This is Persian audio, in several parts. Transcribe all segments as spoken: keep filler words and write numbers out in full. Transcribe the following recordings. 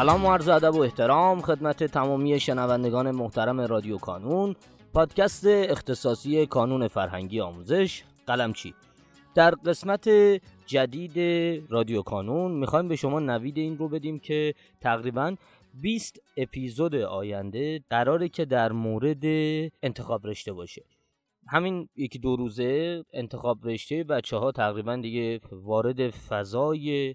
سلام و عرض ادب و احترام خدمت تمامی شنوندگان محترم رادیو کانون، پادکست اختصاصی کانون فرهنگی آموزش قلمچی. در قسمت جدید رادیو کانون میخوایم به شما نوید این رو بدیم که تقریباً بیست اپیزود آینده قراره که در مورد انتخاب رشته باشه. همین یکی دو روزه انتخاب رشته بچه ها تقریباً دیگه وارد فضای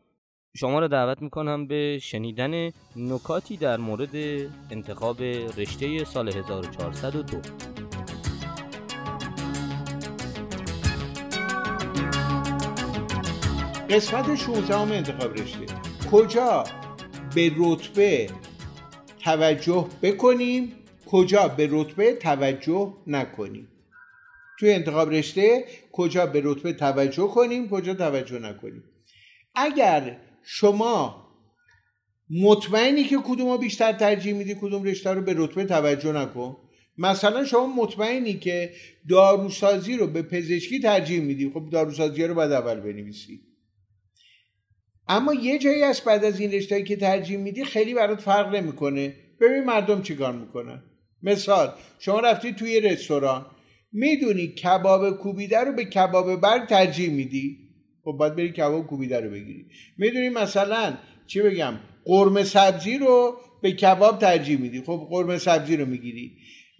شما رو دعوت میکنم به شنیدن نکاتی در مورد انتخاب رشته سال هزار و چهارصد و دو. قسمت شانزده انتخاب رشته، کجا به رتبه توجه بکنیم، کجا به رتبه توجه نکنیم. توی انتخاب رشته کجا به رتبه توجه کنیم، کجا توجه نکنیم. اگر شما مطمئنی که کدومو بیشتر ترجیح میدی، کدوم رشته رو، به رتبه توجه نکن. مثلا شما مطمئنی که داروسازی رو به پزشکی ترجیح میدی، خب داروسازی رو بعد اول بنویسی. اما یه جایی از بعد از این رشته‌ای که ترجیح میدی خیلی برات فرق نمیکنه، ببین مردم چیکار میکنن. مثال، شما رفتی توی رستوران، میدونی کباب کوبیده رو به کباب برگ ترجیح میدی، خب باید بری کباب کوبیده رو بگیری. میدونی مثلا چی بگم، قرمه سبزی رو به کباب ترجیح میدی، خب قرمه سبزی رو میگیری.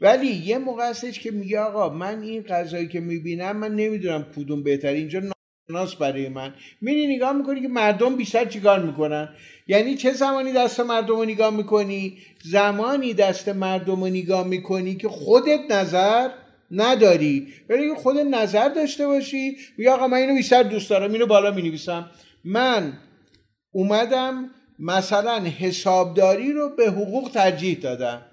ولی یه موقع هستش که میگه آقا من این غذایی که میبینم من نمیدونم کدوم بهتره، اینجا ناس برای من. میری نگاه میکنی که مردم بیشتر چیکار میکنن. یعنی چه زمانی دست مردم رو نگاه میکنی؟ زمانی دست مردم رو نگاه میکنی که خودت نظر نداری. ولی خود نظر داشته باشی، میگه آقا من اینو بیشتر دوست دارم، اینو بالا مینویسم. من اومدم مثلا حسابداری رو به حقوق ترجیح دادم.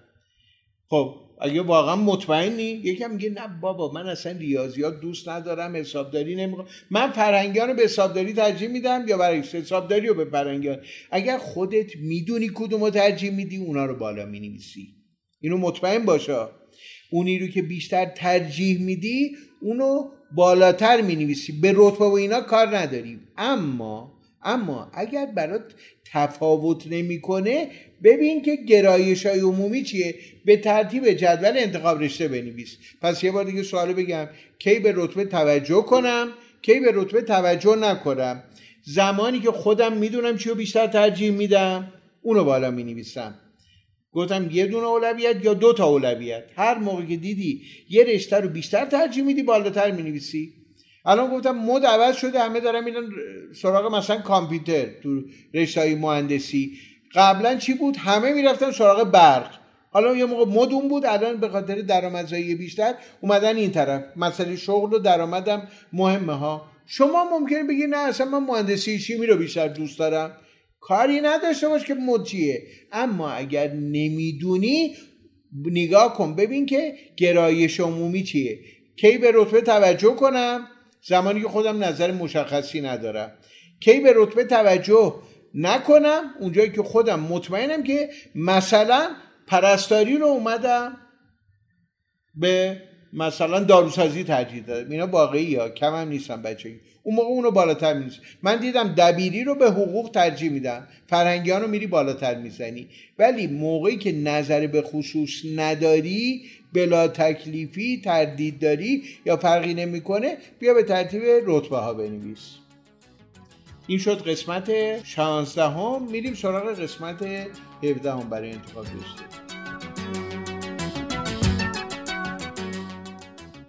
خب اگه واقعا مطمئنی، یکم میگه نه بابا من اصلا ریاضیات دوست ندارم، حسابداری نمیخوام، من فرهنگیان رو به حسابداری ترجیح میدم یا برعکس، حسابداری رو به فرهنگیان. اگر خودت میدونی کدومو ترجیح میدی، اونا رو بالا مینویسی. اینو مطمئن باشا، اونی رو که بیشتر ترجیح میدی اونو بالاتر مینویسی، به رتبه و اینا کار نداریم. اما اما اگر برات تفاوت نمیکنه، ببین که گرایش‌های عمومی چیه، به ترتیب جدول انتخاب رشته بنویس. پس یه بار دیگه سوال بگم، کی به رتبه توجه کنم، کی به رتبه توجه نکنم. زمانی که خودم میدونم چی رو بیشتر ترجیح میدم، اونو بالا مینویسم. گفتم یه دونه اولویت یا دو تا اولویت. هر موقع که دیدی یه رشته رو بیشتر ترجیح میدی، بالاتر مینویسی. الان گفتم مد عوض شده، همه دارن میرن سراغ مثلا کامپیوتر تو رشته‌های مهندسی. قبلا چی بود؟ همه میرفتن سراغ برق. حالا یه موقع مد اون بود، الان به خاطر درآمدزایی بیشتر اومدن این طرف. مسئله شغل و درآمدم مهمه ها. شما ممکنه بگی نه اصلا من مهندسی شیمی رو بیشتر دوست دارم. کاری نداشته باش که مد چیه. اما اگر نمیدونی، نگاه کن ببین که گرایش عمومی چیه. کی به رتبه توجه کنم؟ زمانی که خودم نظر مشخصی ندارم. کی به رتبه توجه نکنم؟ اونجایی که خودم مطمئنم که مثلا پرستاری رو اومدم به مثلا داروسازی ترجیح دادم. اینا واقعی ها، کم هم نیستم بچگی. اون موقع اونو بالاتر می‌نویسی. من دیدم دبیری رو به حقوق ترجیح میدم، فرهنگیان رو میری بالاتر میزنی. ولی موقعی که نظر به خصوص نداری، بلا تکلیفی، تردید داری یا فرقی نمیکنه، بیا به ترتیب رتبه ها بنویس. این شد قسمت شانزده هم. میریم سراغ قسمت هفده هم برای انتخاب رشته.